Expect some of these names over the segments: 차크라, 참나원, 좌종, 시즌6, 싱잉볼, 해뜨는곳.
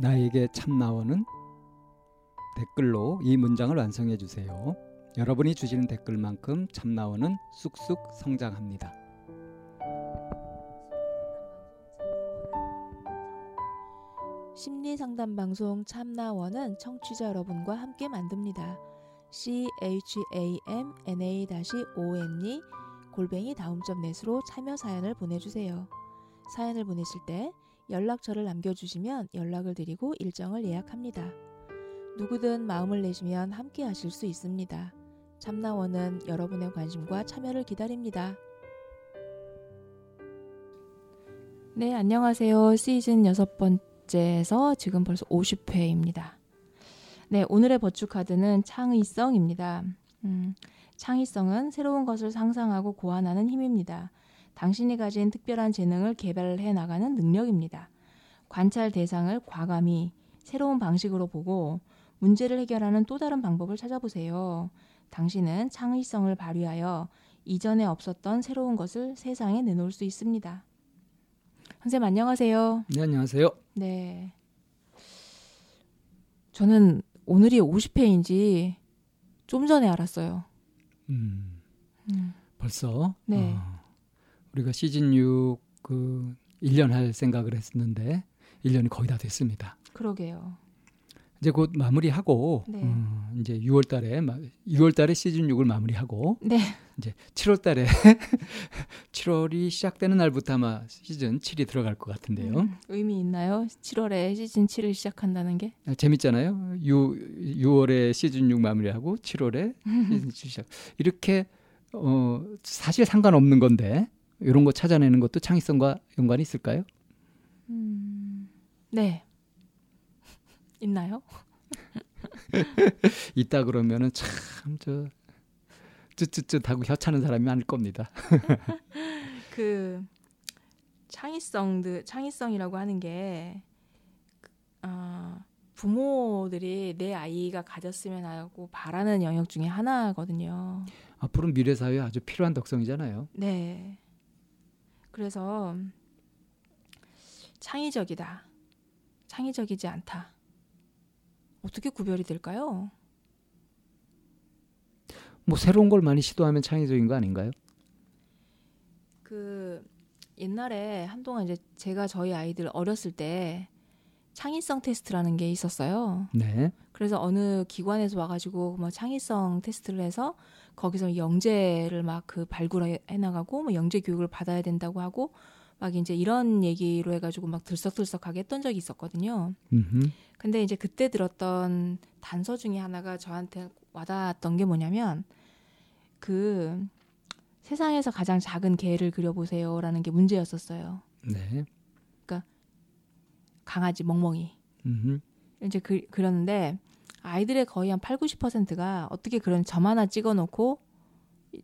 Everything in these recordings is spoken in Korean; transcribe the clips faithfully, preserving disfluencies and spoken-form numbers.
나에게 참나원은 댓글로 이 문장을 완성해 주세요. 여러분이 주시는 댓글만큼 참나원은 쑥쑥 성장합니다. 심리상담방송 참나원은 청취자 여러분과 함께 만듭니다. chamna-one 골뱅이 다음 점 넷으로 참여 사연을 보내주세요. 사연을 보내실 때 연락처를 남겨주시면 연락을 드리고 일정을 예약합니다. 누구든 마음을 내시면 함께 하실 수 있습니다. 참나원은 여러분의 관심과 참여를 기다립니다. 네, 안녕하세요. 시즌 여섯 번째에서 지금 벌써 오십 회입니다. 네, 오늘의 버추카드는 창의성입니다. 음, 창의성은 새로운 것을 상상하고 고안하는 힘입니다. 당신이 가진 특별한 재능을 개발해 나가는 능력입니다. 관찰 대상을 과감히 새로운 방식으로 보고 문제를 해결하는 또 다른 방법을 찾아보세요. 당신은 창의성을 발휘하여 이전에 없었던 새로운 것을 세상에 내놓을 수 있습니다. 선생님 안녕하세요. 네, 안녕하세요. 네, 저는 오늘이 오십 회인지 좀 전에 알았어요. 음, 음. 벌써? 네. 어, 우리가 시즌 육 그 일 년 할 생각을 했었는데 일 년이 거의 다 됐습니다. 그러게요. 이제 곧 마무리하고 네. 음, 이제 유월 달에 유월 달에 시즌 육을 마무리하고 네. 이제 칠월 달에 칠월이 시작되는 날부터 아마 시즌 칠이 들어갈 것 같은데요. 음, 의미 있나요? 칠월에 시즌 칠을 시작한다는 게? 아, 재밌잖아요. 유월에 시즌 육 마무리하고 칠월에 시즌 칠 시작. 이렇게 어, 사실 상관없는 건데 이런 거 찾아내는 것도 창의성과 연관이 있을까요? 음, 네. 있나요? 있다 그러면은 참 저 쯧쯧쯧하고 혀차는 사람이 아닐 겁니다. 그 창의성, 창의성이라고 하는 게 어, 부모들이 내 아이가 가졌으면 하고 바라는 영역 중에 하나거든요. 앞으로 미래 사회에 아주 필요한 덕성이잖아요. 네. 그래서 창의적이다, 창의적이지 않다. 어떻게 구별이 될까요? 뭐 새로운 걸 많이 시도하면 창의적인 거 아닌가요? 그 옛날에 한동안 이제 제가 저희 아이들 어렸을 때 창의성 테스트라는 게 있었어요. 네. 그래서 어느 기관에서 와가지고 뭐 창의성 테스트를 해서 거기서 영재를 막 그 발굴해 나가고 뭐 영재 교육을 받아야 된다고 하고 막 이제 이런 얘기로 해가지고 막 들썩들썩하게 했던 적이 있었거든요. 음흠. 근데 이제 그때 들었던 단서 중에 하나가 저한테 와닿았던 게 뭐냐면 그 세상에서 가장 작은 개를 그려보세요라는 게 문제였었어요. 네. 그러니까 강아지 멍멍이. 음흠. 이제 그, 그렸는데 아이들의 거의 한 팔십, 구십 퍼센트가 어떻게 그런 점 하나 찍어놓고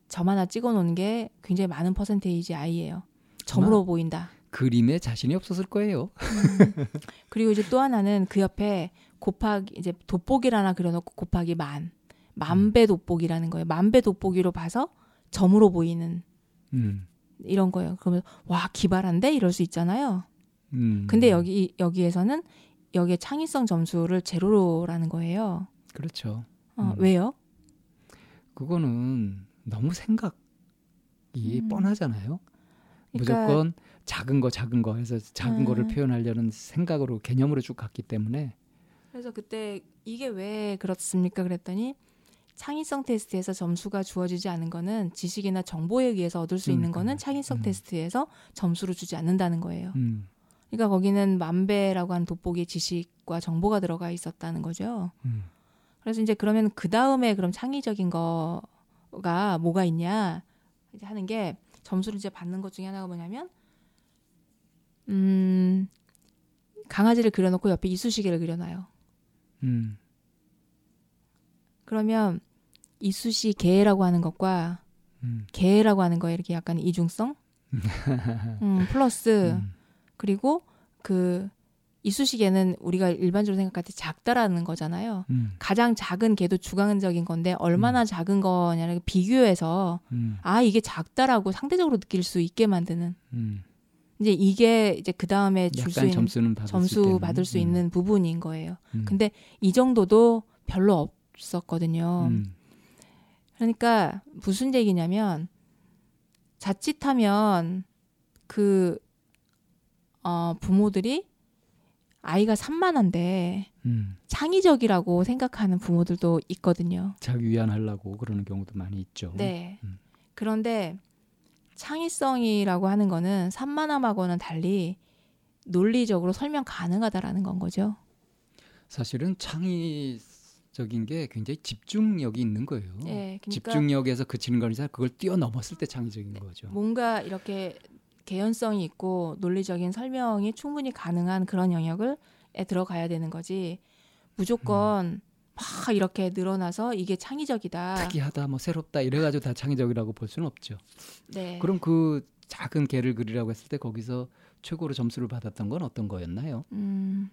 점 하나 찍어놓은 게 굉장히 많은 퍼센테이지 아이예요. 점으로 보인다. 그림에 자신이 없었을 거예요. 음. 그리고 이제 또 하나는 그 옆에 곱하기 이제 돋보기를 하나 그려놓고 곱하기 만 만배 돋보기라는 거예요. 만배 돋보기로 봐서 점으로 보이는 음. 이런 거예요. 그러면 와 기발한데 이럴 수 있잖아요. 음. 근데 여기 여기에서는 여기에 창의성 점수를 제로라는 거예요. 그렇죠. 어, 음. 왜요? 그거는 너무 생각이 음. 뻔하잖아요. 그러니까, 무조건 작은 거 작은 거 해서 작은 음. 거를 표현하려는 생각으로 개념으로 쭉 갔기 때문에 그래서 그때 이게 왜 그렇습니까? 그랬더니 창의성 테스트에서 점수가 주어지지 않은 거는 지식이나 정보에 의해서 얻을 수 음. 있는 거는 창의성 음. 테스트에서 점수를 주지 않는다는 거예요. 음. 그러니까 거기는 만배라고 하는 돋보기의 지식과 정보가 들어가 있었다는 거죠. 음. 그래서 이제 그러면 그 다음에 그럼 창의적인 거가 뭐가 있냐 이제 하는 게 점수를 이제 받는 것 중에 하나가 뭐냐면 음, 강아지를 그려놓고 옆에 이쑤시개를 그려놔요. 음. 그러면 이쑤시개라고 하는 것과 음. 개라고 하는 거에 이렇게 약간 이중성 음, 플러스 음. 그리고 그 이쑤시개는 우리가 일반적으로 생각할 때 작다라는 거잖아요. 음. 가장 작은 개도 주관적인 건데 얼마나 음. 작은 거냐를 비교해서 음. 아 이게 작다라고 상대적으로 느낄 수 있게 만드는 음. 이제 이게 이제 그 다음에 줄 수 있는 받을 점수 수 받을 수 있는 음. 부분인 거예요. 음. 근데 이 정도도 별로 없었거든요. 음. 그러니까 무슨 얘기냐면 자칫하면 그 어, 부모들이 아이가 산만한데 음. 창의적이라고 생각하는 부모들도 있거든요. 자기 위안하려고 그러는 경우도 많이 있죠. 네. 음. 그런데 창의성이라고 하는 거는 산만함하고는 달리 논리적으로 설명 가능하다라는 건 거죠. 사실은 창의적인 게 굉장히 집중력이 있는 거예요. 네, 그러니까 집중력에서 그치는 건 아니라 그걸 뛰어넘었을 때 창의적인 거죠. 뭔가 이렇게 개연성이 있고 논리적인 설명이 충분히 가능한 그런 영역을 에 들어가야 되는 거지 무조건 음. 막 이렇게 늘어나서 이게 창의적이다, 특이하다, 뭐 새롭다 이래가지고 다 창의적이라고 볼 수는 없죠. 네. 그럼 그 작은 개를 그리라고 했을 때 거기서 최고로 점수를 받았던 건 어떤 거였나요? 음,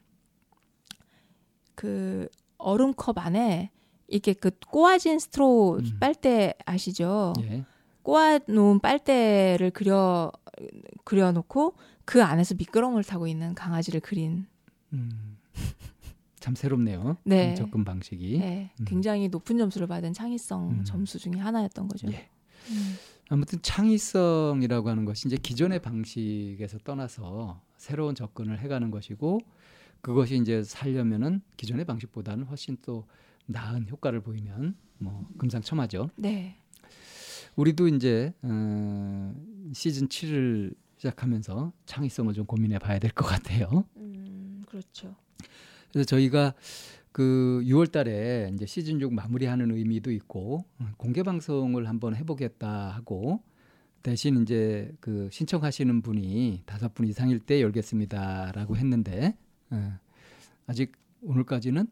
그 얼음컵 안에 이렇게 그 꼬아진 스트로우 음. 빨대 아시죠? 예. 꼬아놓은 빨대를 그려 그려놓고 그 안에서 미끄럼을 타고 있는 강아지를 그린. 음, 참 새롭네요. 네. 접근 방식이. 네. 음. 굉장히 높은 점수를 받은 창의성 음. 점수 중에 하나였던 거죠. 예. 음. 아무튼 창의성이라고 하는 것이 이제 기존의 방식에서 떠나서 새로운 접근을 해가는 것이고 그것이 이제 살려면은 기존의 방식보다는 훨씬 또 나은 효과를 보이면 뭐 금상첨화죠. 네. 우리도 이제 어, 시즌 칠을 시작하면서 창의성을 좀 고민해 봐야 될 것 같아요. 음, 그렇죠. 그래서 저희가 그 유월 달에 이제 시즌 육 마무리하는 의미도 있고 공개 방송을 한번 해보겠다 하고 대신 이제 그 신청하시는 분이 다섯 분 이상일 때 열겠습니다라고 했는데 어, 아직 오늘까지는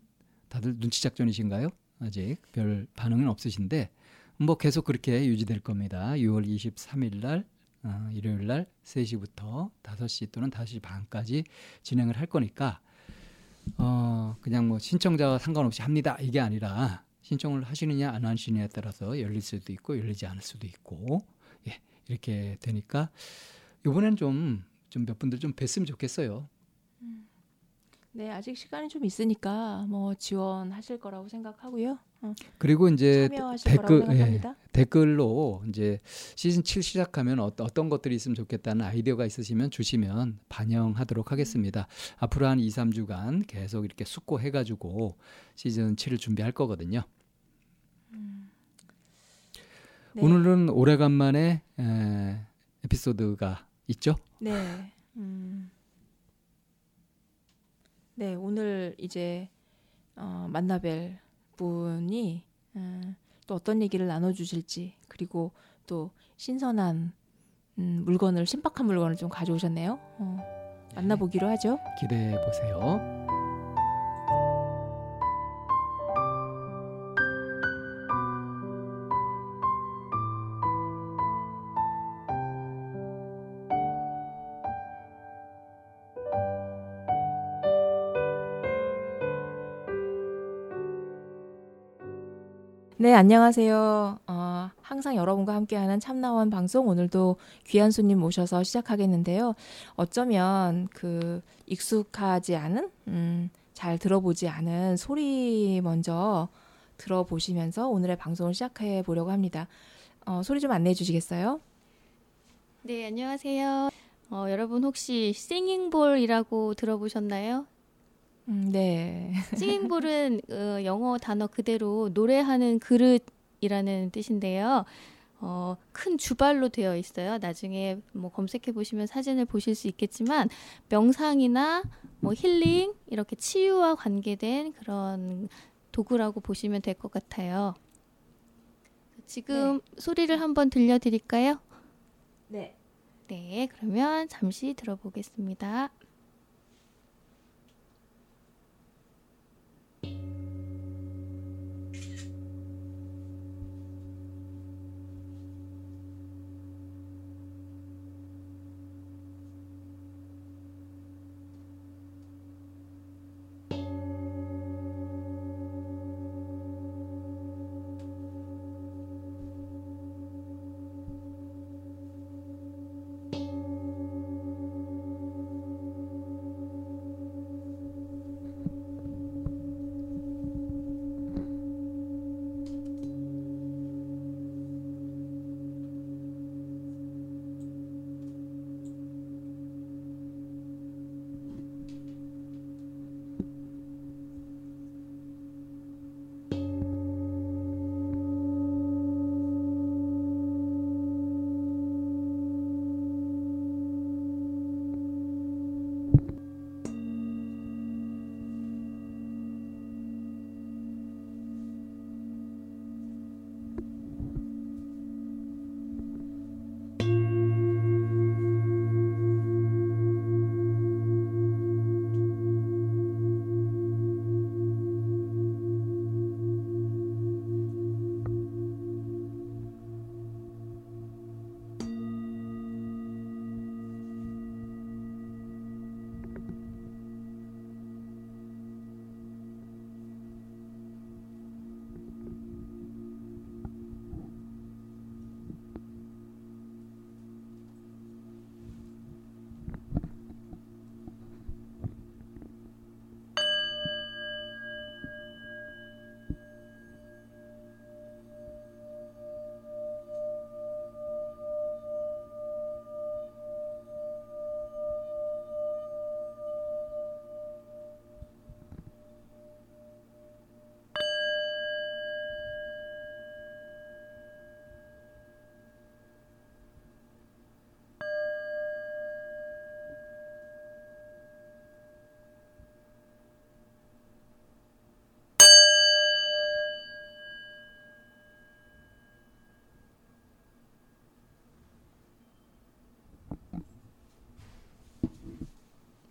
다들 눈치 작전이신가요? 아직 별 반응은 없으신데. 뭐 계속 그렇게 유지될 겁니다. 유월 이십삼일 날 어, 일요일 날 세 시부터 다섯 시 또는 다섯 시 반까지 진행을 할 거니까 어, 그냥 뭐 신청자와 상관없이 합니다. 이게 아니라 신청을 하시느냐 안 하시느냐에 따라서 열릴 수도 있고 열리지 않을 수도 있고 예, 이렇게 되니까 이번엔 좀 좀 몇 분들 좀 뵀으면 좋겠어요. 음, 네, 아직 시간이 좀 있으니까 뭐 지원하실 거라고 생각하고요. 그리고 이제 댓글, 예, 댓글로 이제 시즌 칠 시작하면 어떤, 어떤 것들이 있으면 좋겠다는 아이디어가 있으시면 주시면 반영하도록 하겠습니다. 음. 앞으로 한 이삼 주간 계속 이렇게 숙고해가지고 시즌 칠을 준비할 거거든요. 음. 네. 오늘은 오래간만에 에, 에피소드가 있죠? 네. 음. 네, 오늘 이제 어, 만나뵐 분이 음, 또 어떤 얘기를 나눠주실지 그리고 또 신선한 음, 물건을 신박한 물건을 좀 가져오셨네요. 어, 만나보기로 네. 하죠. 기대해보세요. 네, 안녕하세요. 어, 항상 여러분과 함께하는 참나원 방송 오늘도 귀한 손님 모셔서 시작하겠는데요. 어쩌면 그 익숙하지 않은, 음, 잘 들어보지 않은 소리 먼저 들어보시면서 오늘의 방송을 시작해 보려고 합니다. 어, 소리 좀 안내해 주시겠어요? 네, 안녕하세요. 어, 여러분 혹시 싱잉볼이라고 들어보셨나요? 네. 싱잉볼은 어, 영어 단어 그대로 노래하는 그릇이라는 뜻인데요. 어, 큰 주발로 되어 있어요. 나중에 뭐 검색해 보시면 사진을 보실 수 있겠지만 명상이나 뭐 힐링 이렇게 치유와 관계된 그런 도구라고 보시면 될 것 같아요. 지금 네. 소리를 한번 들려드릴까요? 네. 네, 그러면 잠시 들어보겠습니다.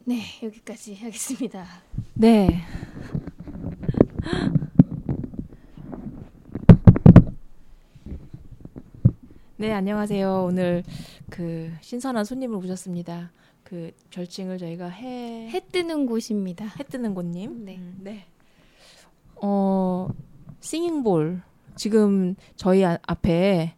네, 여기까지 하겠습니다. 네. 네, 안녕하세요. 오늘 그 신선한 손님을 모셨습니다. 그 별칭을 저희가 해 해뜨는 곳입니다. 해뜨는 곳님. 네. 음, 네. 어, 싱잉볼. 지금 저희 아, 앞에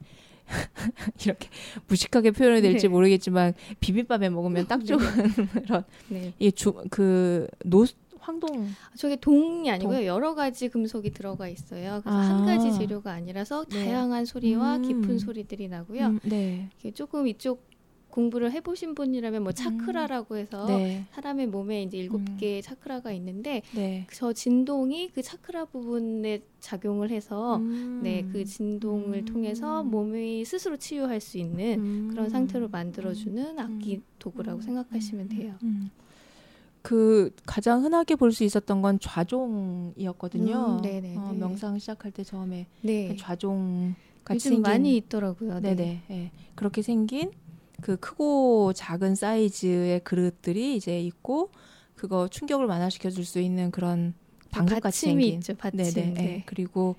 이렇게 무식하게 표현이 될지 네. 모르겠지만 비빔밥에 먹으면 딱 좋은 네. 그런 네. 이 주 그 노 황동 저게 동이 아니고요. 동. 여러 가지 금속이 들어가 있어요. 그래서 아. 한 가지 재료가 아니라서 네. 다양한 소리와 음. 깊은 소리들이 나고요. 음, 네. 이게 조금 이쪽 공부를 해보신 분이라면 뭐 차크라라고 해서 네. 사람의 몸에 이제 일곱 개의 차크라가 있는데 네. 저 진동이 그 차크라 부분에 작용을 해서 음. 네, 그 진동을 음. 통해서 몸이 스스로 치유할 수 있는 음. 그런 상태로 만들어주는 악기 도구라고 음. 생각하시면 돼요. 음. 그 가장 흔하게 볼 수 있었던 건 좌종이었거든요. 음, 어, 명상 시작할 때 처음에 네. 좌종 같이 생긴 많이 있더라고요. 네네. 네. 네. 그렇게 생긴 그 크고 작은 사이즈의 그릇들이 이제 있고 그거 충격을 완화시켜 줄 수 있는 그런 방석같이 생긴 있죠, 받침. 네네. 네. 그리고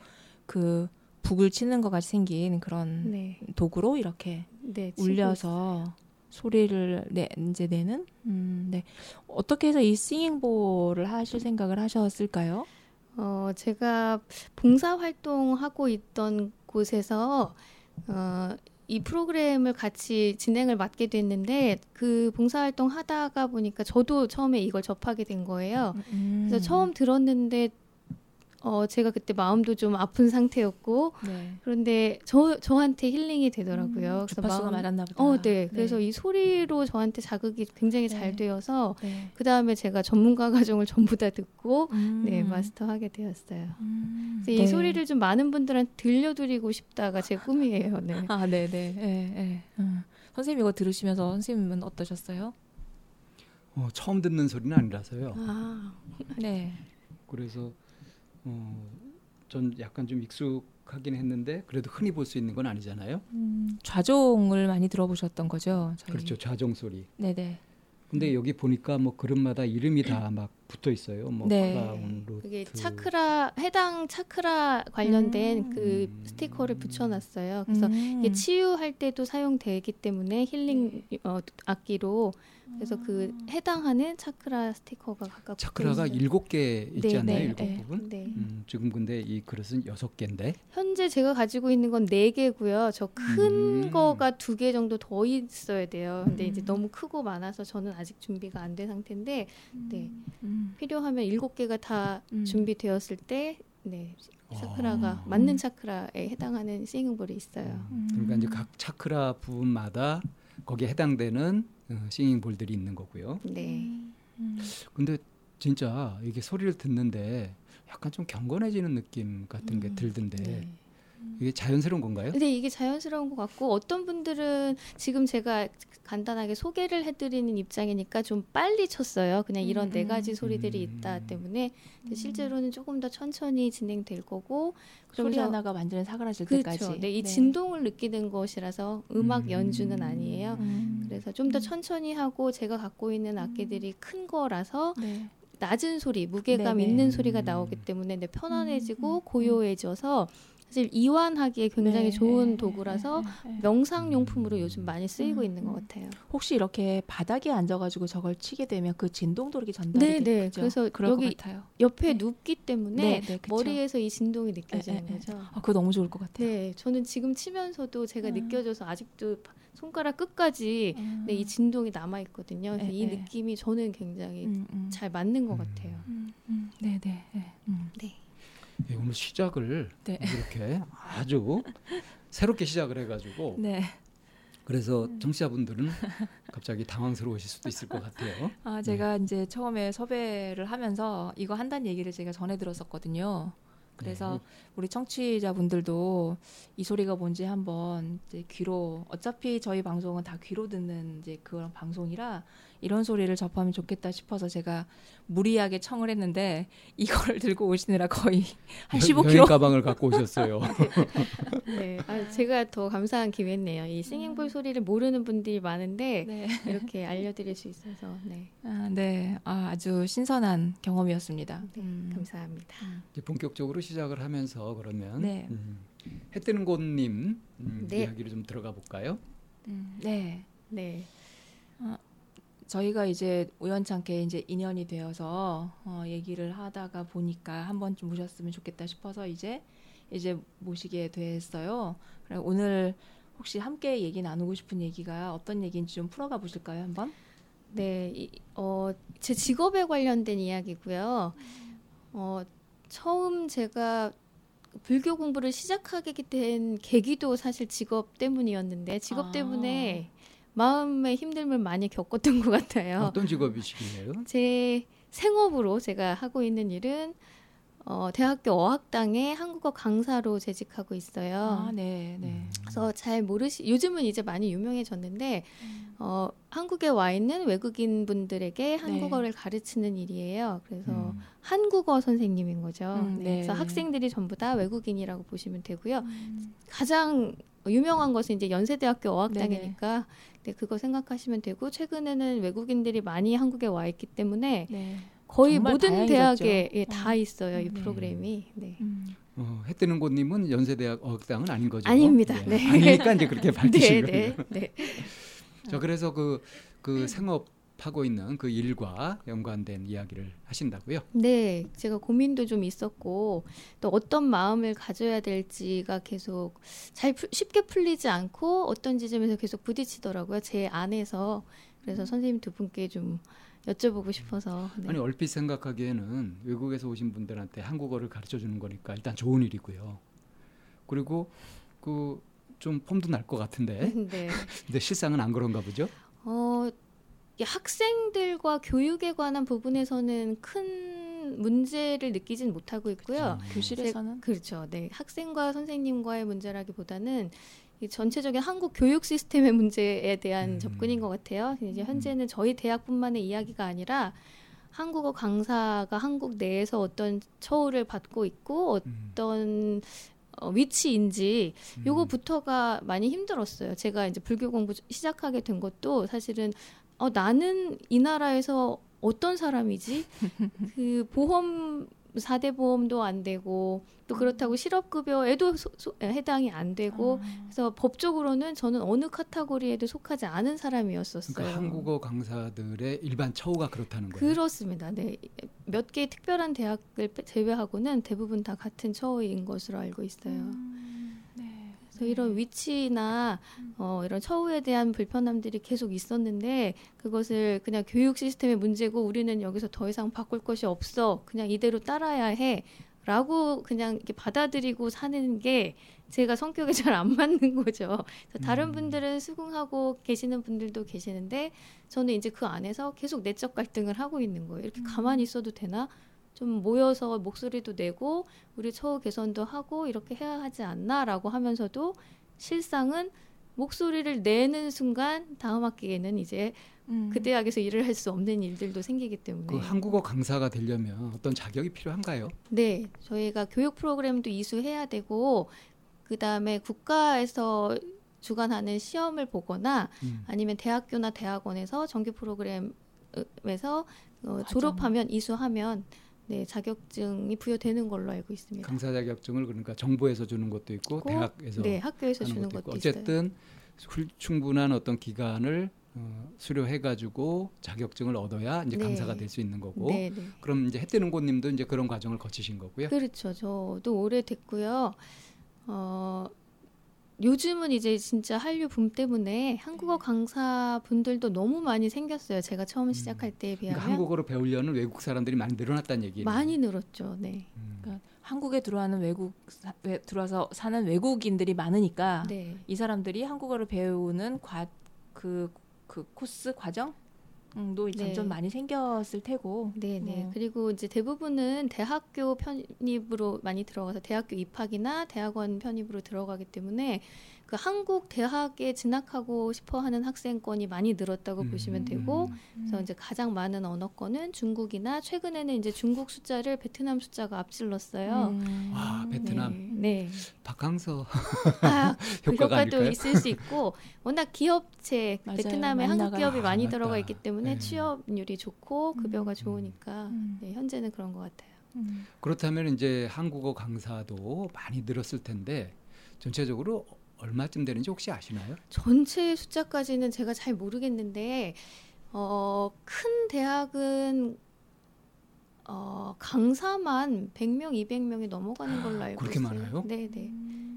그 북을 치는 것 같이 생긴 그런 네. 도구로 이렇게 네, 울려서 소리를 내, 이제 내는. 음, 네. 어떻게 해서 이 싱잉볼을 하실 생각을 하셨을까요? 어, 제가 봉사 활동하고 있던 곳에서 어. 이 프로그램을 같이 진행을 맡게 됐는데 그 봉사활동 하다가 보니까 저도 처음에 이걸 접하게 된 거예요. 음. 그래서 처음 들었는데 어, 제가 그때 마음도 좀 아픈 상태였고 네. 그런데 저, 저한테 힐링이 되더라고요. 음, 주파수가 많았나 보다. 어, 네. 그래서 네. 이 소리로 저한테 자극이 굉장히 네. 잘 되어서 네. 그 다음에 제가 전문가 과정을 전부 다 듣고 음. 네, 마스터하게 되었어요. 음. 그래서 네. 이 소리를 좀 많은 분들한테 들려드리고 싶다가 제 꿈이에요. 네. 아, 네네. 네, 네. 음. 선생님 이거 들으시면서 선생님은 어떠셨어요? 어, 처음 듣는 소리는 아니라서요. 아, 네. 그래서 어, 전 약간 좀 익숙하긴 했는데 그래도 흔히 볼 수 있는 건 아니잖아요. 음, 좌종을 많이 들어보셨던 거죠. 저희. 그렇죠, 좌종 소리. 네네. 근데 여기 보니까 뭐 그릇마다 이름이 다 막 붙어 있어요. 뭐 네. 크라운, 로트. 그게 차크라 해당 차크라 관련된 음. 그 스티커를 붙여놨어요. 그래서 음. 이게 치유할 때도 사용되기 때문에 힐링 네. 어, 악기로. 그래서 그 해당하는 차크라 스티커가 각각 차크라가 일곱 개 있지 네, 않나요? 일곱 네, 부분. 네. 음, 지금 근데 이 그릇은 여섯 개인데 현재 제가 가지고 있는 건 네 개고요. 저 큰 음. 거가 두 개 정도 더 있어야 돼요. 근데 음. 이제 너무 크고 많아서 저는 아직 준비가 안 된 상태인데 음. 네. 음. 필요하면 일곱 개가 다 음. 준비되었을 때 네. 차크라가 오. 맞는 차크라에 해당하는 싱잉볼이 있어요. 음. 그러니까 이제 각 차크라 부분마다 거기에 해당되는 싱잉볼들이 있는 거고요. 네. 음. 근데 진짜 이게 소리를 듣는데 약간 좀 경건해지는 느낌 같은 음. 게 들던데 네. 이게 자연스러운 건가요? 네, 이게 자연스러운 것 같고 어떤 분들은 지금 제가 간단하게 소개를 해드리는 입장이니까 좀 빨리 쳤어요. 그냥 이런 음. 네 가지 소리들이 음. 있다 때문에 음. 실제로는 조금 더 천천히 진행될 거고 소리 하나가 완전히 사그라질 그렇죠. 때까지. 네, 이 네. 진동을 느끼는 것이라서 음악 음. 연주는 아니에요. 음. 그래서 좀 더 천천히 하고 제가 갖고 있는 악기들이 큰 거라서 네. 낮은 소리, 무게감 네네. 있는 소리가 나오기 때문에 네, 편안해지고 음. 고요해져서 사실 이완하기에 굉장히 네, 좋은 네, 도구라서 네, 네. 명상용품으로 요즘 많이 쓰이고 음, 있는 것 같아요. 혹시 이렇게 바닥에 앉아가지고 저걸 치게 되면 그 진동도 이렇게 전달이 되죠? 네, 네. 그래서 여기 옆에 네. 눕기 때문에 네, 네, 머리에서 이 진동이 느껴지는 네, 네, 거죠. 아, 그거 너무 좋을 것 같아요. 네, 저는 지금 치면서도 제가 음. 느껴져서 아직도 손가락 끝까지 음. 네, 이 진동이 남아있거든요. 그래서 네, 이 네. 느낌이 저는 굉장히 음, 음. 잘 맞는 것 같아요. 음, 음. 네, 네. 네. 음. 네. 예, 오늘 시작을 네. 이렇게 아주 새롭게 시작을 해가지고 네. 그래서 청취자분들은 갑자기 당황스러우실 수도 있을 것 같아요. 아, 제가 네. 이제 처음에 섭외를 하면서 이거 한다는 얘기를 제가 전해 들었었거든요. 그래서 네. 우리 청취자분들도 이 소리가 뭔지 한번 이제 귀로, 어차피 저희 방송은 다 귀로 듣는 이제 그런 방송이라 이런 소리를 접하면 좋겠다 싶어서 제가 무리하게 청을 했는데 이걸 들고 오시느라 거의 한 십오 킬로그램 여행 가방을 갖고 오셨어요. 네, 아, 제가 더 감사한 기회네요. 이 싱잉볼 소리를 모르는 분들이 많은데 네. 이렇게 알려드릴 수 있어서 네, 아, 네. 아, 아주 신선한 경험이었습니다. 네, 음. 감사합니다. 이제 본격적으로 시작을 하면서 그러면 네. 음, 해뜨는 곳님 음, 네. 이야기를 좀 들어가 볼까요? 음, 네, 네. 어, 저희가 이제 우연찮게 이제 인연이 되어서 어, 얘기를 하다가 보니까 한 번쯤 모셨으면 좋겠다 싶어서 이제 이제 모시게 됐어요. 오늘 혹시 함께 얘기 나누고 싶은 얘기가 어떤 얘기인지 좀 풀어가 보실까요, 한번? 네, 이, 어, 제 직업에 관련된 이야기고요. 어, 처음 제가 불교 공부를 시작하게 된 계기도 사실 직업 때문이었는데 직업 아. 때문에 마음의 힘듦을 많이 겪었던 것 같아요. 어떤 직업이시길래요? 제 생업으로 제가 하고 있는 일은 어, 대학교 어학당에 한국어 강사로 재직하고 있어요. 아, 네, 네. 그래서 잘 모르시, 요즘은 이제 많이 유명해졌는데 음. 어, 한국에 와 있는 외국인 분들에게 한국어를 네. 가르치는 일이에요. 그래서 음. 한국어 선생님인 거죠. 음, 네. 네. 그래서 학생들이 전부 다 외국인이라고 보시면 되고요. 음. 가장 유명한 것은 이제 연세대학교 어학당이니까 네, 그거 생각하시면 되고, 최근에는 외국인들이 많이 한국에 와 있기 때문에 네. 거의 모든 대학에 예, 다 있어요. 음. 이 프로그램이. 네. 음. 어, 해뜨는 곳님은 연세대학 어학당은 아닌 거죠? 아닙니다. 네. 네. 아니니까 이제 그렇게 밝히신 거예요. 네, 네. 저 그래서 그, 그 생업하고 있는 그 일과 연관된 이야기를 하신다고요? 네. 제가 고민도 좀 있었고 또 어떤 마음을 가져야 될지가 계속 잘 풀, 쉽게 풀리지 않고 어떤 지점에서 계속 부딪히더라고요. 제 안에서. 그래서 선생님 두 분께 좀 여쭤보고 싶어서. 네. 아니 얼핏 생각하기에는 외국에서 오신 분들한테 한국어를 가르쳐주는 거니까 일단 좋은 일이고요. 그리고 그 좀 폼도 날 것 같은데. 네. 근데 실상은 안 그런가 보죠? 어, 학생들과 교육에 관한 부분에서는 큰 문제를 느끼진 못하고 있고요. 그렇죠. 교실에서는? 그렇죠. 네, 학생과 선생님과의 문제라기보다는 전체적인 한국 교육 시스템의 문제에 대한 음. 접근인 것 같아요. 이제 현재는 저희 대학뿐만의 이야기가 아니라 한국어 강사가 한국 내에서 어떤 처우를 받고 있고 어떤 음. 어, 위치인지 음. 요거부터가 많이 힘들었어요. 제가 이제 불교 공부 시작하게 된 것도 사실은 어, 나는 이 나라에서 어떤 사람이지? 그 보험 사 대 보험도 안 되고 또 그렇다고 실업급여에도 소, 소, 해당이 안 되고 아. 그래서 법적으로는 저는 어느 카테고리에도 속하지 않은 사람이었었어요. 그러니까 한국어 강사들의 일반 처우가 그렇다는 거예요? 그렇습니다. 네. 몇 개의 특별한 대학을 제외하고는 대부분 다 같은 처우인 것으로 알고 있어요. 음, 네. 그래서 이런 위치나 어, 이런 처우에 대한 불편함들이 계속 있었는데 그것을 그냥 교육 시스템의 문제고 우리는 여기서 더 이상 바꿀 것이 없어. 그냥 이대로 따라야 해. 라고 그냥 이렇게 받아들이고 사는 게 제가 성격에 잘 안 맞는 거죠. 다른 분들은 수긍하고 계시는 분들도 계시는데 저는 이제 그 안에서 계속 내적 갈등을 하고 있는 거예요. 이렇게 가만히 있어도 되나? 좀 모여서 목소리도 내고 우리 처우 개선도 하고 이렇게 해야 하지 않나라고 하면서도 실상은 목소리를 내는 순간 다음 학기에는 이제 음. 그 대학에서 일을 할 수 없는 일들도 생기기 때문에. 그 한국어 강사가 되려면 어떤 자격이 필요한가요? 네, 저희가 교육 프로그램도 이수해야 되고 그 다음에 국가에서 주관하는 시험을 보거나 음. 아니면 대학교나 대학원에서 정규 프로그램에서 어, 졸업하면 이수하면 네, 자격증이 부여되는 걸로 알고 있습니다. 강사 자격증을 그러니까 정부에서 주는 것도 있고, 있고 대학에서 네, 학교에서 주는 것도, 것도 있고. 어쨌든 있어요. 충분한 어떤 기간을 어, 수료해가지고 자격증을 얻어야 이제 네. 강사가 될 수 있는 거고. 네, 네. 그럼 이제 해뜨는 곳님도 이제 그런 과정을 거치신 거고요. 그렇죠. 저도 오래됐고요. 어, 요즘은 이제 진짜 한류 붐 때문에 한국어 강사 분들도 너무 많이 생겼어요. 제가 처음 시작할 때에 비하면. 그러니까 한국어로 배우려는 외국 사람들이 많이 늘어났다는 얘기예요. 많이 늘었죠. 네. 음. 그러니까 한국에 들어와는 외국 외, 들어와서 사는 외국인들이 많으니까 네. 이 사람들이 한국어를 배우는 과, 그, 그 코스 과정 음, 또 점점 네. 많이 생겼을 테고. 네네. 네. 그리고 이제 대부분은 대학교 편입으로 많이 들어가서 대학교 입학이나 대학원 편입으로 들어가기 때문에 그 한국 대학에 진학하고 싶어하는 학생권이 많이 늘었다고 음. 보시면 되고, 그래서 이제 가장 많은 언어권은 중국이나 최근에는 이제 중국 숫자를 베트남 숫자가 앞질렀어요. 음. 와, 베트남. 네. 네. 바캉서 아, 효과가 아닐까요? 효과도 있을 수 있고, 워낙 기업체 맞아요, 베트남에 한국 기업이 아, 많이 맞다. 들어가 있기 때문에 네. 취업률이 좋고 급여가 음. 좋으니까 음. 네, 현재는 그런 것 같아요. 음. 그렇다면 이제 한국어 강사도 많이 늘었을 텐데 전체적으로 얼마쯤 되는지 혹시 아시나요? 전체 숫자까지는 제가 잘 모르겠는데 어, 큰 대학은 어, 강사만 백 명, 이백 명이 넘어가는 걸로 알고 그렇게 있어요. 그렇게 많아요? 네네. 음...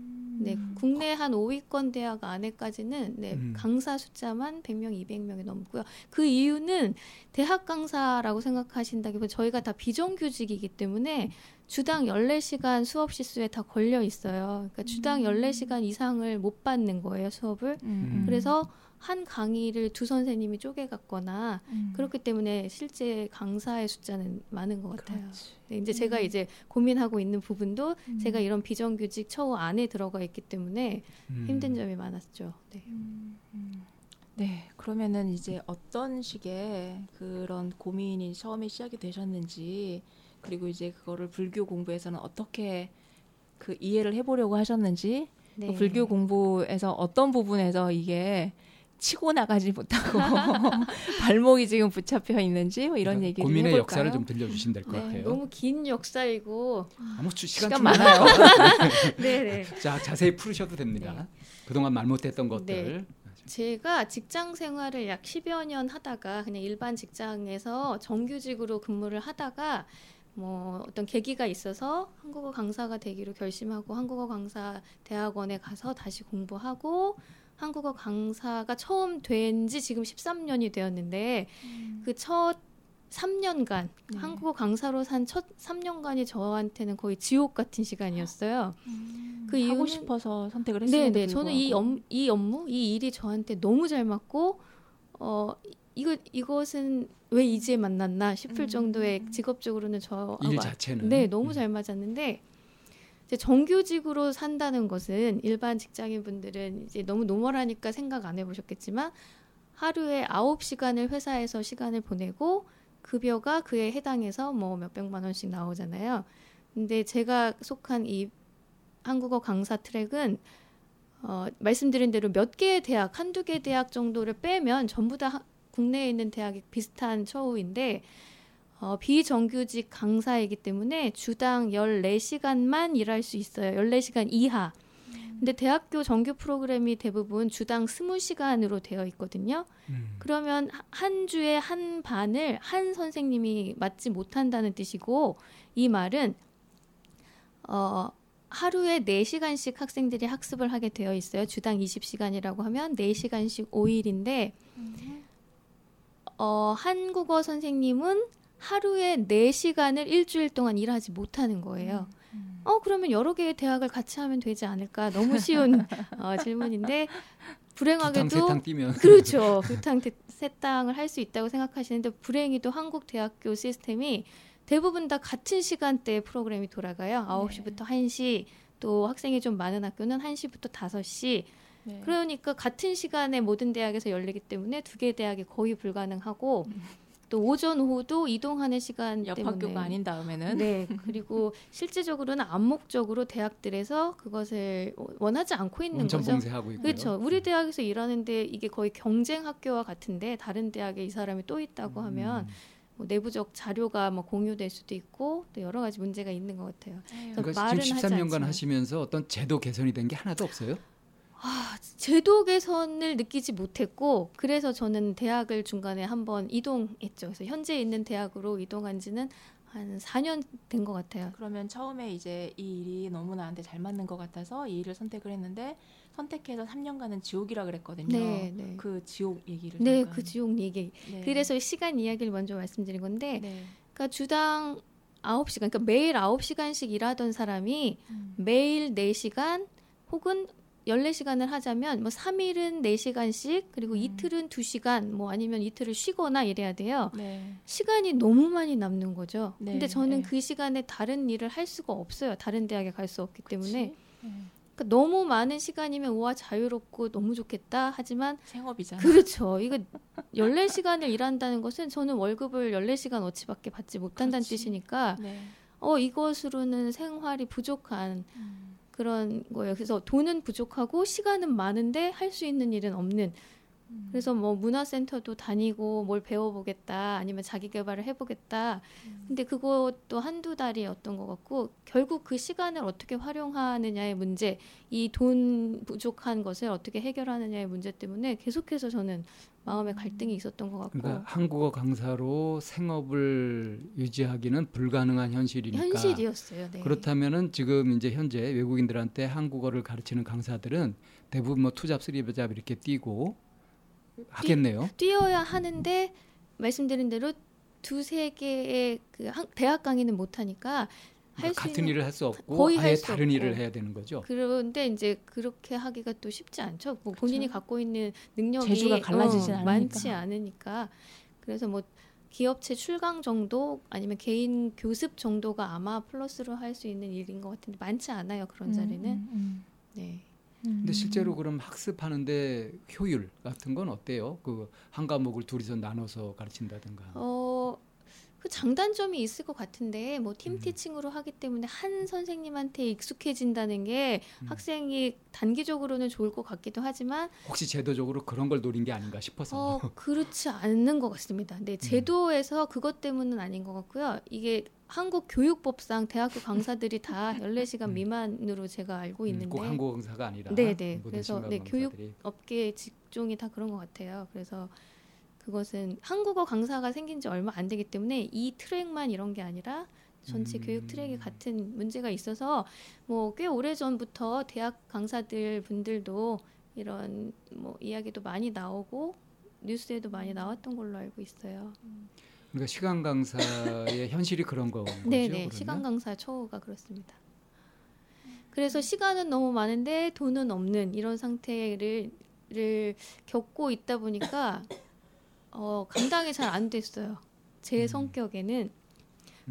네, 국내 한 오위권 대학 안에까지는 네, 음. 강사 숫자만 백 명, 이백 명이 넘고요. 그 이유는 대학 강사라고 생각하신다기보다 저희가 다 비정규직이기 때문에 주당 열네 시간 수업 시수에 다 걸려 있어요. 그러니까 주당 열네 시간 이상을 못 받는 거예요, 수업을. 음. 그래서 한 강의를 두 선생님이 쪼개갔거나 음. 그렇기 때문에 실제 강사의 숫자는 많은 것 같아요. 네, 이제 음. 제가 이제 고민하고 있는 부분도 음. 제가 이런 비정규직 처우 안에 들어가 있기 때문에 음. 힘든 점이 많았죠. 네. 음. 음. 네, 그러면은 이제 어떤 식의 그런 고민이 처음에 시작이 되셨는지, 그리고 이제 그거를 불교 공부에서는 어떻게 그 이해를 해보려고 하셨는지, 네. 그 불교 공부에서 어떤 부분에서 이게 치고 나가지 못하고 발목이 지금 붙잡혀 있는지 뭐 이런 얘기를 고민의 해볼까요? 역사를 좀 들려주시면 될 것 네, 같아요. 너무 긴 역사이고 아무 시간, 시간 많아요. 네, 자 자세히 풀으셔도 됩니다. 네. 그동안 말 못했던 것들. 네. 제가 직장 생활을 약 십여 년 하다가 그냥 일반 직장에서 정규직으로 근무를 하다가 뭐 어떤 계기가 있어서 한국어 강사가 되기로 결심하고 한국어 강사 대학원에 가서 다시 공부하고 한국어 강사가 처음 된 지 지금 십삼 년이 되었는데 음. 그 첫 삼 년간 네. 한국어 강사로 산 첫 삼 년간이 저한테는 거의 지옥 같은 시간이었어요. 음, 그 이유는, 하고 싶어서 선택을 했어요. 네, 저는 이, 업, 이 업무, 이 일이 저한테 너무 잘 맞고 어, 이거 이것은 왜 이제 만났나 싶을 음, 정도의 음. 직업적으로는 저 일 아, 자체는 네, 너무 음. 잘 맞았는데. 이제 정규직으로 산다는 것은 일반 직장인분들은 이제 너무 노멀하니까 생각 안 해보셨겠지만 하루에 아홉 시간을 회사에서 시간을 보내고 급여가 그에 해당해서 뭐 몇백만 원씩 나오잖아요. 근데 제가 속한 이 한국어 강사 트랙은 어, 말씀드린 대로 몇 개의 대학, 한두 개 대학 정도를 빼면 전부 다 하, 국내에 있는 대학이 비슷한 처우인데 어, 비정규직 강사이기 때문에 주당 열네 시간만 일할 수 있어요. 열네 시간 이하. 근데 대학교 정규 프로그램이 대부분 주당 스무 시간으로 되어 있거든요. 음. 그러면 한 주에 한 반을 한 선생님이 맡지 못한다는 뜻이고, 이 말은 어, 하루에 네 시간씩 학생들이 학습을 하게 되어 있어요. 주당 이십 시간이라고 하면 네 시간씩 오 일인데 음. 어, 한국어 선생님은 하루에 네 시간을 일주일 동안 일하지 못하는 거예요. 음, 음. 어 그러면 여러 개의 대학을 같이 하면 되지 않을까? 너무 쉬운 어, 질문인데 불행하게도 두 탕, 세 탕 뛰면. 그렇죠. 두 탕, 세 탕을 할 수 있다고 생각하시는데 불행히도 한국 대학교 시스템이 대부분 다 같은 시간대에 프로그램이 돌아가요. 아홉 시부터 네. 한 시, 또 학생이 좀 많은 학교는 한 시부터 다섯 시. 네. 그러니까 같은 시간에 모든 대학에서 열리기 때문에 두 개의 대학이 거의 불가능하고 음. 또 오전 오후도 이동하는 시간 옆 때문에 옆 학교가 아닌 다음에는 네 그리고 실질적으로는 암묵적으로 대학들에서 그것을 원하지 않고 있는 엄청 거죠. 봉쇄하고 있고요. 그렇죠. 우리 대학에서 일하는데 이게 거의 경쟁 학교와 같은데 다른 대학에 이 사람이 또 있다고 음. 하면 뭐 내부적 자료가 뭐 공유될 수도 있고 또 여러 가지 문제가 있는 것 같아요. 그러니까 지금 십삼 년간 하시면서 어떤 제도 개선이 된 게 하나도 없어요? 아, 제도 개선을 느끼지 못했고, 그래서 저는 대학을 중간에 한번 이동했죠. 그래서 현재 있는 대학으로 이동한 지는 한 사 년 된 것 같아요. 그러면 처음에 이제 이 일이 너무 나한테 잘 맞는 것 같아서 이 일을 선택을 했는데, 선택해서 삼 년간은 지옥이라 그랬거든요. 네, 네. 그 지옥 얘기를. 네, 잠깐. 그 지옥 얘기. 네. 그래서 시간 이야기를 먼저 말씀드린 건데, 네. 그러니까 주당 아홉 시간, 그러니까 매일 아홉 시간씩 일하던 사람이 음. 매일 네 시간 혹은 열네 시간을 하자면 뭐 삼 일은 네 시간씩 그리고 음. 이틀은 두 시간 뭐 아니면 이틀을 쉬거나 이래야 돼요. 네. 시간이 너무 많이 남는 거죠. 네. 근데 저는 네. 그 시간에 다른 일을 할 수가 없어요. 다른 대학에 갈 수 없기 그치? 때문에. 음. 그러니까 너무 많은 시간이면 우와 자유롭고 너무 좋겠다. 하지만 생업이잖아요. 그렇죠. 이거 열네 시간을 일한다는 것은 저는 월급을 열네 시간 어치밖에 받지 못한다는 그렇지. 뜻이니까 네. 어 이것으로는 생활이 부족한 음. 그런 거예요. 그래서 돈은 부족하고 시간은 많은데 할 수 있는 일은 없는. 음. 그래서 뭐 문화센터도 다니고 뭘 배워보겠다. 아니면 자기 개발을 해보겠다. 음. 근데 그것도 한두 달이었던 것 같고 결국 그 시간을 어떻게 활용하느냐의 문제, 이 돈 부족한 것을 어떻게 해결하느냐의 문제 때문에 계속해서 저는 마음에 갈등이 있었던 것 같고. 그러니까 한국어 강사로 생업을 유지하기는 불가능한 현실이니까. 현실이었어요. 네. 그렇다면은 지금 이제 현재 외국인들한테 한국어를 가르치는 강사들은 대부분 뭐 투잡, 쓰리잡 이렇게 뛰고 하겠네요. 뛰, 뛰어야 하는데 말씀드린 대로 두세 개의 그 한, 대학 강의는 못 하니까. 그러니까 같은 일을 할 수 없고 거의 아예 다른 없고. 일을 해야 되는 거죠. 그런데 이제 그렇게 하기가 또 쉽지 않죠. 뭐 본인이 그렇죠. 갖고 있는 능력이 재주가 갈라지진 어, 않으니까. 많지 않으니까. 그래서 뭐 기업체 출강 정도 아니면 개인 교습 정도가 아마 플러스로 할 수 있는 일인 것 같은데 많지 않아요. 그런 자리는. 음, 음. 네. 음. 근데 실제로 그럼 학습하는데 효율 같은 건 어때요? 그 한 과목을 둘이서 나눠서 가르친다든가. 어. 그 장단점이 있을 것 같은데 뭐 팀티칭으로 음. 하기 때문에 한 선생님한테 익숙해진다는 게 음. 학생이 단기적으로는 좋을 것 같기도 하지만 혹시 제도적으로 그런 걸 노린 게 아닌가 싶어서 어, 그렇지 않는 것 같습니다. 네, 제도에서 음. 그것 때문은 아닌 것 같고요. 이게 한국 교육법상 대학교 강사들이 다 열네 시간 음. 미만으로 제가 알고 있는데 꼭 한국 강사가 아니라 네네. 그래서 네, 교육 업계 직종이 다 그런 것 같아요. 그래서 그것은 한국어 강사가 생긴 지 얼마 안 되기 때문에 이 트랙만 이런 게 아니라 전체 음. 교육 트랙에 같은 문제가 있어서 뭐 꽤 오래전부터 대학 강사들 분들도 이런 뭐 이야기도 많이 나오고 뉴스에도 많이 나왔던 걸로 알고 있어요. 그러니까 시간 강사의 현실이 그런 거죠? 네네. 그러면? 시간 강사 처우가 그렇습니다. 그래서 시간은 너무 많은데 돈은 없는 이런 상태를 를 겪고 있다 보니까 어, 감당이 잘 안 됐어요. 제 음. 성격에는.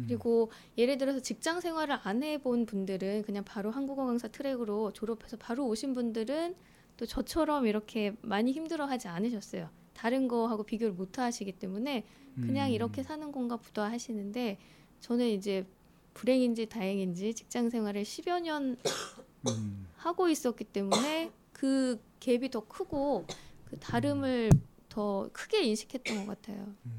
그리고 예를 들어서 직장 생활을 안 해본 분들은 그냥 바로 한국어 강사 트랙으로 졸업해서 바로 오신 분들은 또 저처럼 이렇게 많이 힘들어하지 않으셨어요. 다른 거하고 비교를 못 하시기 때문에 그냥 음. 이렇게 사는 건가 보다 하시는데 저는 이제 불행인지 다행인지 직장 생활을 십여 년 음. 하고 있었기 때문에 그 갭이 더 크고 그 다름을 더 크게 인식했던 것 같아요. 음.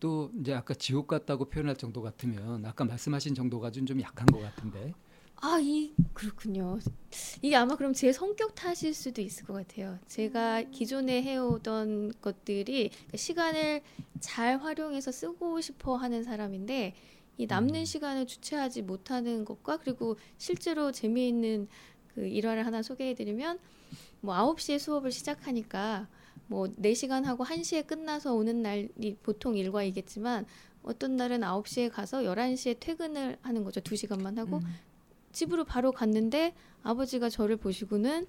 또 이제 아까 지옥 같다고 표현할 정도 같으면 아까 말씀하신 정도가 좀, 좀 약한 것 같은데. 아, 이 그렇군요. 이게 아마 그럼 제 성격 탓일 수도 있을 것 같아요. 제가 기존에 해오던 것들이 시간을 잘 활용해서 쓰고 싶어 하는 사람인데 이 남는 음. 시간을 주체하지 못하는 것과 그리고 실제로 재미있는 그 일화를 하나 소개해드리면 뭐 아홉 시에 수업을 시작하니까 뭐 네 시간 하고 한 시에 끝나서 오는 날이 보통 일과이겠지만 어떤 날은 아홉 시에 가서 열한 시에 퇴근을 하는 거죠. 두 시간만 하고 음. 집으로 바로 갔는데 아버지가 저를 보시고는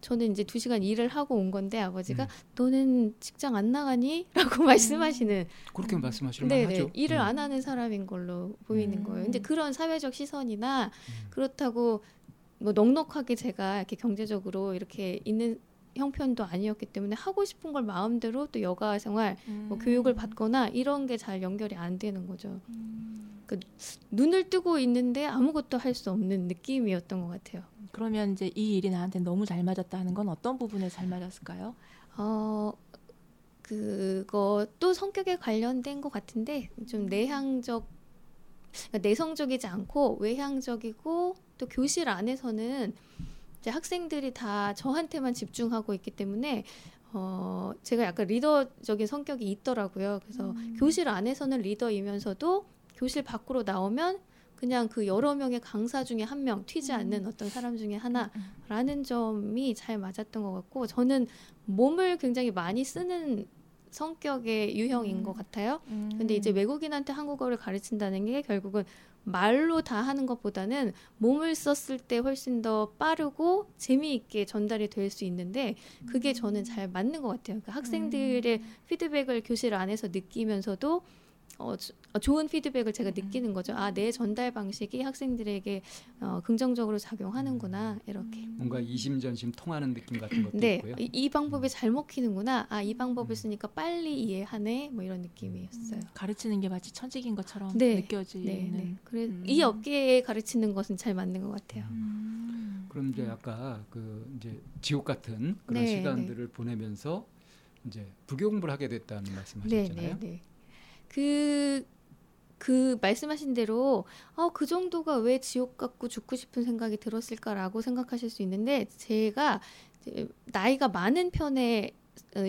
저는 이제 두 시간 일을 하고 온 건데 아버지가 음. 너는 직장 안 나가니? 라고 말씀하시는 그렇게 말씀하시는 건 하죠. 일을 음. 안 하는 사람인 걸로 보이는 음. 거예요. 근데 그런 사회적 시선이나 음. 그렇다고 뭐 넉넉하게 제가 이렇게 경제적으로 이렇게 있는 형편도 아니었기 때문에 하고 싶은 걸 마음대로 또 여가 생활, 음. 뭐 교육을 받거나 이런 게 잘 연결이 안 되는 거죠. 음. 그러니까 눈을 뜨고 있는데 아무것도 할 수 없는 느낌이었던 것 같아요. 그러면 이제 이 일이 나한테 너무 잘 맞았다는 건 어떤 부분에 잘 맞았을까요? 어, 그것도 성격에 관련된 것 같은데 좀 내향적, 그러니까 내성적이지 않고 외향적이고 또 교실 안에서는 이제 학생들이 다 저한테만 집중하고 있기 때문에 어 제가 약간 리더적인 성격이 있더라고요. 그래서 음. 교실 안에서는 리더이면서도 교실 밖으로 나오면 그냥 그 여러 명의 강사 중에 한 명, 튀지 않는 음. 어떤 사람 중에 하나라는 점이 잘 맞았던 것 같고 저는 몸을 굉장히 많이 쓰는 성격의 유형인 음. 것 같아요. 음. 근데 이제 외국인한테 한국어를 가르친다는 게 결국은 말로 다 하는 것보다는 몸을 썼을 때 훨씬 더 빠르고 재미있게 전달이 될 수 있는데 그게 저는 잘 맞는 것 같아요. 그러니까 학생들의 음. 피드백을 교실 안에서 느끼면서도 어, 조, 좋은 피드백을 제가 느끼는 거죠. 아, 내 전달 방식이 학생들에게 어, 긍정적으로 작용하는구나 이렇게. 뭔가 이심전심 통하는 느낌 같은 것도 네, 있고요. 이, 이 방법이 잘 먹히는구나. 아, 이 방법을 쓰니까 빨리 이해하네. 뭐 이런 느낌이었어요. 음, 가르치는 게 마치 천직인 것처럼 네, 느껴지는. 네, 네. 그래, 음. 이 업계에 가르치는 것은 잘 맞는 것 같아요. 음. 그럼 이제 아까 그 이제 지옥 같은 그런 네, 시간들을 네. 보내면서 이제 부교육을 하게 됐다는 말씀하셨잖아요. 네, 네, 네. 그, 그 말씀하신 대로 어, 그 정도가 왜 지옥 같고 죽고 싶은 생각이 들었을까라고 생각하실 수 있는데 제가 나이가 많은 편에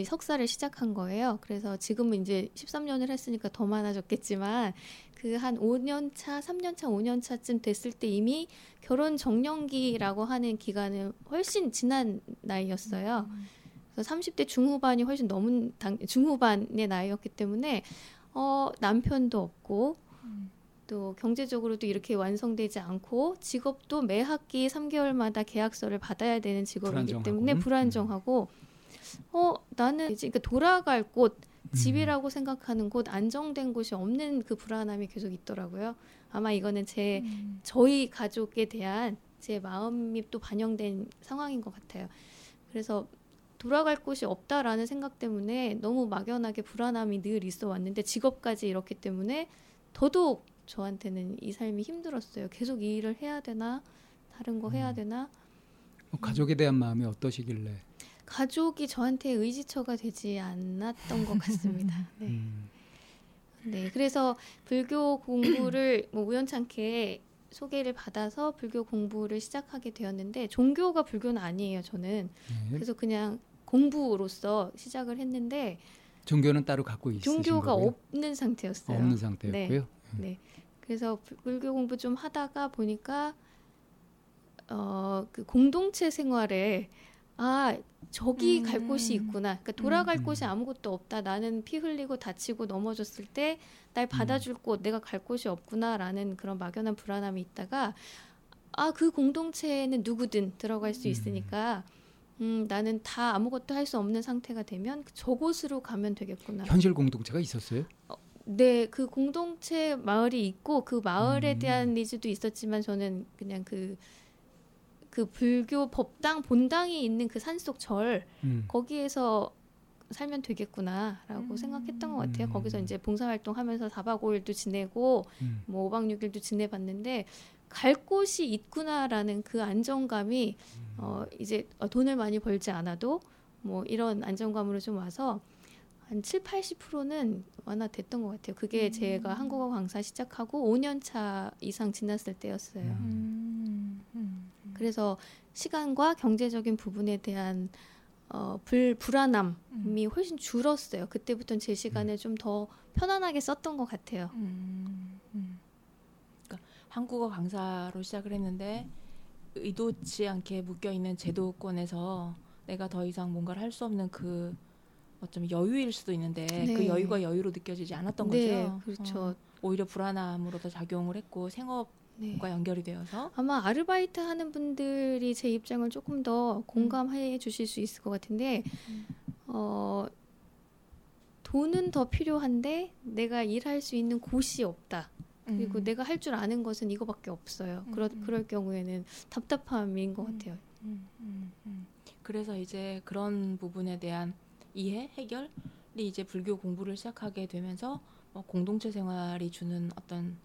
석사를 시작한 거예요. 그래서 지금은 이제 십삼 년을 했으니까 더 많아졌겠지만 그 한 오 년 차, 삼 년 차, 오 년 차쯤 됐을 때 이미 결혼 정년기라고 하는 기간은 훨씬 지난 나이였어요. 그래서 삼십 대 중후반이 훨씬 넘은 당, 중후반의 나이였기 때문에 어, 남편도 없고 음. 또 경제적으로도 이렇게 완성되지 않고 직업도 매 학기 삼 개월마다 계약서를 받아야 되는 직업이기 불안정하고. 때문에 불안정하고 음. 어, 나는 이제 그러니까 돌아갈 곳, 집이라고 음. 생각하는 곳, 안정된 곳이 없는 그 불안함이 계속 있더라고요. 아마 이거는 제 음. 저희 가족에 대한 제 마음이 또 반영된 상황인 것 같아요. 그래서 돌아갈 곳이 없다라는 생각 때문에 너무 막연하게 불안함이 늘 있어 왔는데 직업까지 이렇기 때문에 더더욱 저한테는 이 삶이 힘들었어요. 계속 이 일을 해야 되나? 다른 거 해야 되나? 음. 가족에 대한 마음이 어떠시길래? 가족이 저한테 의지처가 되지 않았던 것 같습니다. 네. 음. 네, 그래서 불교 공부를 뭐 우연찮게 소개를 받아서 불교 공부를 시작하게 되었는데 종교가 불교는 아니에요. 저는. 네. 그래서 그냥 공부로서 시작을 했는데 종교는 따로 갖고 있으신 거고요? 종교가 없는 상태였어요. 없는 상태였고요. 네. 네. 그래서 불교 공부 좀 하다가 보니까 어, 그 공동체 생활에 아, 저기 음. 갈 곳이 있구나. 그러니까 돌아갈 음. 곳이 아무것도 없다. 나는 피 흘리고 다치고 넘어졌을 때 날 받아줄 음. 곳, 내가 갈 곳이 없구나라는 그런 막연한 불안함이 있다가 아, 그 공동체에는 누구든 들어갈 수 있으니까 음. 음, 나는 다 아무것도 할 수 없는 상태가 되면 저곳으로 가면 되겠구나. 현실 공동체가 있었어요? 어, 네, 그 공동체 마을이 있고 그 마을에 음. 대한 니즈도 있었지만 저는 그냥 그 그 불교 법당 본당이 있는 그 산속 절 음. 거기에서 살면 되겠구나라고 음. 생각했던 것 같아요. 음. 거기서 이제 봉사활동하면서 사 박 오 일도 지내고 음. 뭐 오 박 육 일도 지내봤는데 갈 곳이 있구나라는 그 안정감이 음. 어, 이제 돈을 많이 벌지 않아도 뭐 이런 안정감으로 좀 와서 한 칠십, 팔십 퍼센트는 완화됐던 것 같아요. 그게 음. 제가 한국어 강사 시작하고 오 년 차 이상 지났을 때였어요. 음. 음. 그래서 시간과 경제적인 부분에 대한 어, 불, 불안함이 훨씬 줄었어요. 그때부터는 제 시간을 음. 좀 더 편안하게 썼던 것 같아요. 음. 음. 그러니까 한국어 강사로 시작을 했는데 의도치 않게 묶여있는 제도권에서 내가 더 이상 뭔가를 할 수 없는 그 어쩌면 여유일 수도 있는데 네. 그 여유가 여유로 느껴지지 않았던 네, 거죠. 그렇죠. 어, 오히려 불안함으로 더 작용을 했고 생업 네. 과 연결이 되어서 아마 아르바이트 하는 분들이 제 입장을 조금 더 공감해 음. 주실 수 있을 것 같은데 음. 어, 돈은 더 필요한데 내가 일할 수 있는 곳이 없다. 그리고 음. 내가 할 줄 아는 것은 이거밖에 없어요. 음. 그러, 그럴 경우에는 답답함인 것 음. 같아요. 음. 음. 음. 그래서 이제 그런 부분에 대한 이해, 해결이 이제 불교 공부를 시작하게 되면서 뭐 공동체 생활이 주는 어떤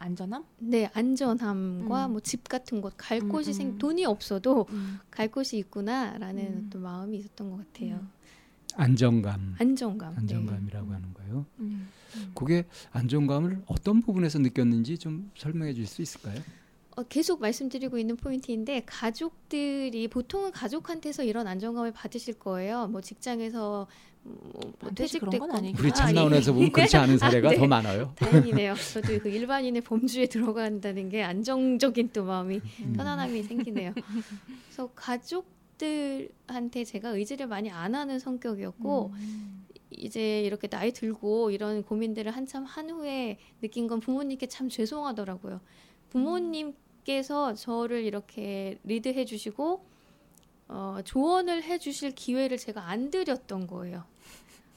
안전함? 네, 안전함과 음. 뭐 집 같은 곳, 갈 음, 곳이 생, 음. 돈이 없어도 음. 갈 곳이 있구나라는 음. 또 마음이 있었던 것 같아요. 음. 안정감. 안정감. 안정감이라고 네. 하는 거예요. 음. 음. 그게 안정감을 어떤 부분에서 느꼈는지 좀 설명해 줄 수 있을까요? 어, 계속 말씀드리고 있는 포인트인데 가족들이 보통은 가족한테서 이런 안정감을 받으실 거예요. 뭐 직장에서 뭐, 뭐 퇴직됐고 우리 참나원에서 아, 보면 그렇지 않은 사례가 아, 네. 더 많아요. 다행이네요. 저도 그 일반인의 범주에 들어간다는 게 안정적인 또 마음이 음. 편안함이 생기네요. 그래서 가족들한테 제가 의지를 많이 안 하는 성격이었고 음. 이제 이렇게 나이 들고 이런 고민들을 한참 한 후에 느낀 건 부모님께 참 죄송하더라고요. 부모님께서 저를 이렇게 리드해 주시고 어, 조언을 해 주실 기회를 제가 안 드렸던 거예요.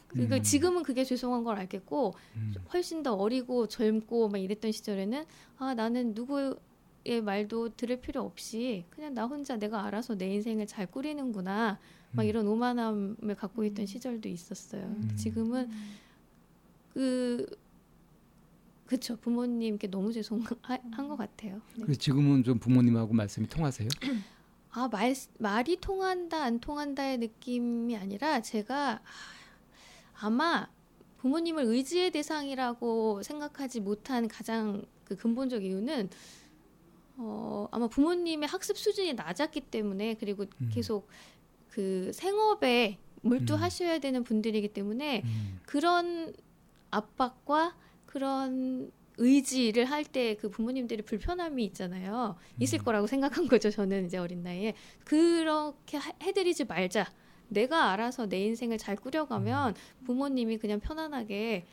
그러니까 음. 지금은 그게 죄송한 걸 알겠고 음. 훨씬 더 어리고 젊고 막 이랬던 시절에는 아 나는 누구의 말도 들을 필요 없이 그냥 나 혼자 내가 알아서 내 인생을 잘 꾸리는구나 막 이런 오만함을 갖고 있던 음. 시절도 있었어요. 음. 지금은 그 그렇죠. 부모님께 너무 죄송한 것 같아요. 네. 그래서 지금은 좀 부모님하고 말씀이 통하세요? 아 말 말이 통한다 안 통한다의 느낌이 아니라 제가 아마 부모님을 의지의 대상이라고 생각하지 못한 가장 그 근본적 이유는 어, 아마 부모님의 학습 수준이 낮았기 때문에 그리고 음. 계속 그 생업에 몰두하셔야 음. 되는 분들이기 때문에 음. 그런 압박과 그런 의지를 할 때 그 부모님들의 불편함이 있잖아요. 있을 음. 거라고 생각한 거죠. 저는 이제 어린 나이에 그렇게 하, 해드리지 말자. 내가 알아서 내 인생을 잘 꾸려가면 부모님이 그냥 편안하게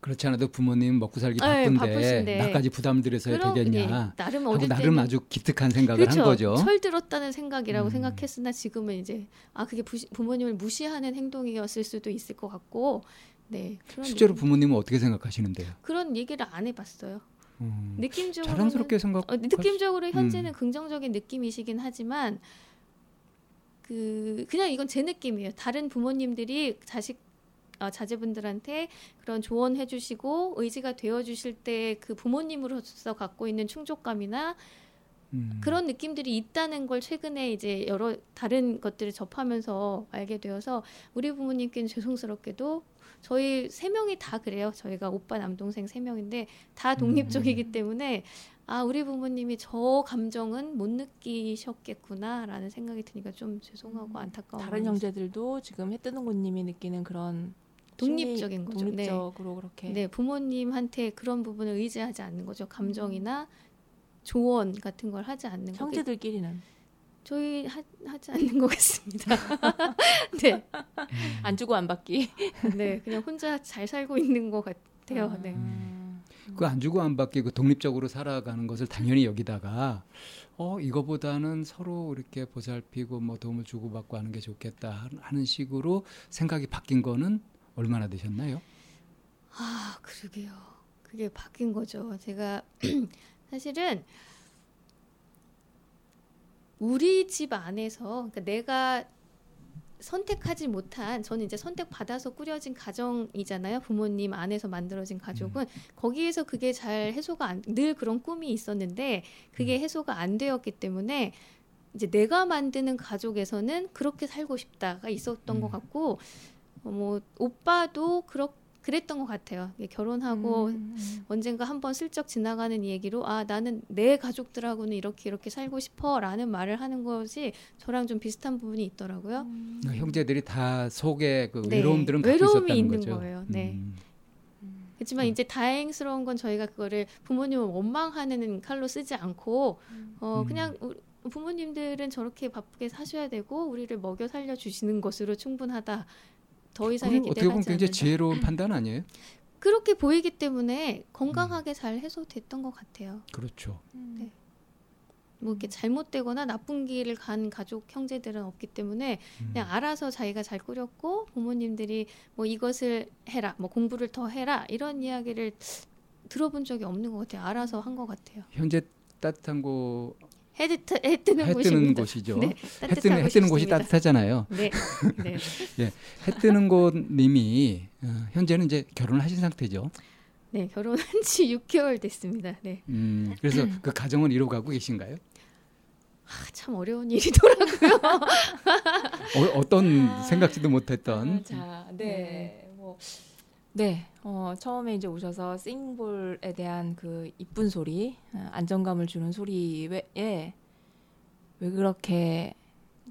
그렇지 않아도 부모님 먹고 살기 바쁜데, 에이, 바쁘신데 나까지 부담들여서 해야 되겠냐 예, 나름, 하고 나름 아주 기특한 생각을 그렇죠, 한 거죠. 철들었다는 생각이라고 음. 생각했으나 지금은 이제 아 그게 부시, 부모님을 무시하는 행동이었을 수도 있을 것 같고 네, 그런 실제로 얘기. 부모님은 어떻게 생각하시는데요? 그런 얘기를 안 해봤어요. 음, 느낌적으로는, 자랑스럽게 생각 어, 느낌적으로 현재는 음. 긍정적인 느낌이시긴 하지만 그 그냥 이건 제 느낌이에요. 다른 부모님들이 자식 어, 자제분들한테 그런 조언해 주시고 의지가 되어 주실 때 그 부모님으로서 갖고 있는 충족감이나 음. 그런 느낌들이 있다는 걸 최근에 이제 여러 다른 것들을 접하면서 알게 되어서 우리 부모님께는 죄송스럽게도 저희 세 명이 다 그래요. 저희가 오빠 남동생 세 명인데 다 독립적이기 음. 때문에 아 우리 부모님이 저 감정은 못 느끼셨겠구나라는 생각이 드니까 좀 죄송하고 안타까워요. 다른 형제들도 지금 해뜨는곳님이 느끼는 그런 독립적인 거죠. 독립적으로 네. 그렇게. 네 부모님한테 그런 부분을 의지하지 않는 거죠. 감정이나 조언 같은 걸 하지 않는 거죠. 형제들끼리는 저희 하, 하지 않는 것 같습니다. 네 안 주고 안 받기. 네 그냥 혼자 잘 살고 있는 것 같아요. 아. 네. 그 안 주고 안 받게 그 독립적으로 살아가는 것을 당연히 여기다가 어 이거보다는 서로 이렇게 보살피고 뭐 도움을 주고받고 하는 게 좋겠다 하는 식으로 생각이 바뀐 거는 얼마나 되셨나요? 아 그러게요. 그게 바뀐 거죠. 제가 사실은 우리 집 안에서 그러니까 내가 선택하지 못한 저는 이제 선택받아서 꾸려진 가정이잖아요. 부모님 안에서 만들어진 가족은 음. 거기에서 그게 잘 해소가 안, 늘 그런 꿈이 있었는데 그게 해소가 안 되었기 때문에 이제 내가 만드는 가족에서는 그렇게 살고 싶다가 있었던 음. 것 같고 뭐 오빠도 그렇 그랬던 것 같아요. 결혼하고 음. 언젠가 한번 슬쩍 지나가는 얘기로 아 나는 내 가족들하고는 이렇게 이렇게 살고 싶어 라는 말을 하는 것이 저랑 좀 비슷한 부분이 있더라고요. 음. 형제들이 다 속에 그 네. 외로움들은 갖고 외로움이 있었다는 거죠. 거예요. 네. 음. 그렇지만 음. 이제 다행스러운 건 저희가 그거를 부모님을 원망하는 칼로 쓰지 않고 음. 어 그냥 우리 부모님들은 저렇게 바쁘게 사셔야 되고 우리를 먹여 살려주시는 것으로 충분하다. 더 이상의 기대가 어떻게 보면 굉장히 않는다. 지혜로운 판단 아니에요? 그렇게 보이기 때문에 건강하게 음. 잘 해소됐던 것 같아요. 그렇죠. 음. 네. 뭐 이렇게 잘못되거나 나쁜 길을 간 가족 형제들은 없기 때문에 음. 그냥 알아서 자기가 잘 꾸렸고 부모님들이 뭐 이것을 해라, 뭐 공부를 더 해라 이런 이야기를 들어본 적이 없는 것 같아요. 알아서 한 것 같아요. 현재 따뜻한 거. 해, 뜨, 해 뜨는 해뜨는 곳이죠. 네, 해 뜨는 해 뜨는 곳이 따뜻하잖아요. 네, 네. 네, 해 뜨는 곳님이 어, 현재는 이제 결혼을 하신 상태죠. 네, 결혼한 지 육 개월 됐습니다. 네. 음, 그래서 그 가정을 이루어가고 계신가요? 아, 참 어려운 일이더라고요. 어, 어떤 아, 생각지도 못했던. 아, 자, 네, 뭐, 네. 어, 처음에 이제 오셔서 싱잉볼에 대한 그 이쁜 소리, 안정감을 주는 소리에 왜 그렇게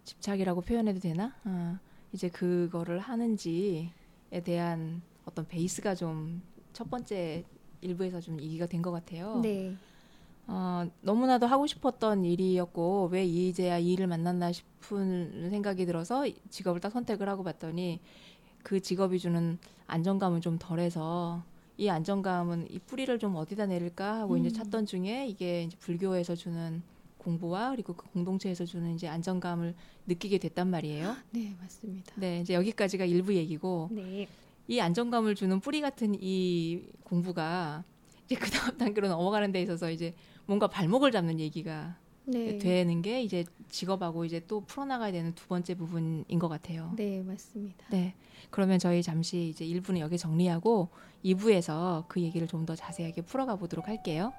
집착이라고 표현해도 되나? 어, 이제 그거를 하는지에 대한 어떤 베이스가 좀 첫 번째 일부에서 좀 얘기가 된 것 같아요. 네. 어, 너무나도 하고 싶었던 일이었고 왜 이제야 이 일을 만났나 싶은 생각이 들어서 직업을 딱 선택을 하고 봤더니 그 직업이 주는 안정감은 좀 덜해서 이 안정감은 이 뿌리를 좀 어디다 내릴까 하고 음. 이제 찾던 중에 이게 이제 불교에서 주는 공부와 그리고 그 공동체에서 주는 이제 안정감을 느끼게 됐단 말이에요. 네, 맞습니다. 네, 이제 여기까지가 일부 얘기고 네. 이 안정감을 주는 뿌리 같은 이 공부가 이제 그 다음 단계로 넘어가는 데 있어서 이제 뭔가 발목을 잡는 얘기가 네. 되는 게 이제 직업하고 이제 또 풀어나가야 되는 두 번째 부분인 것 같아요. 네, 맞습니다. 네, 그러면 저희 잠시 이제 일 부는 여기 정리하고 이 부에서 그 얘기를 좀 더 자세하게 풀어가 보도록 할게요.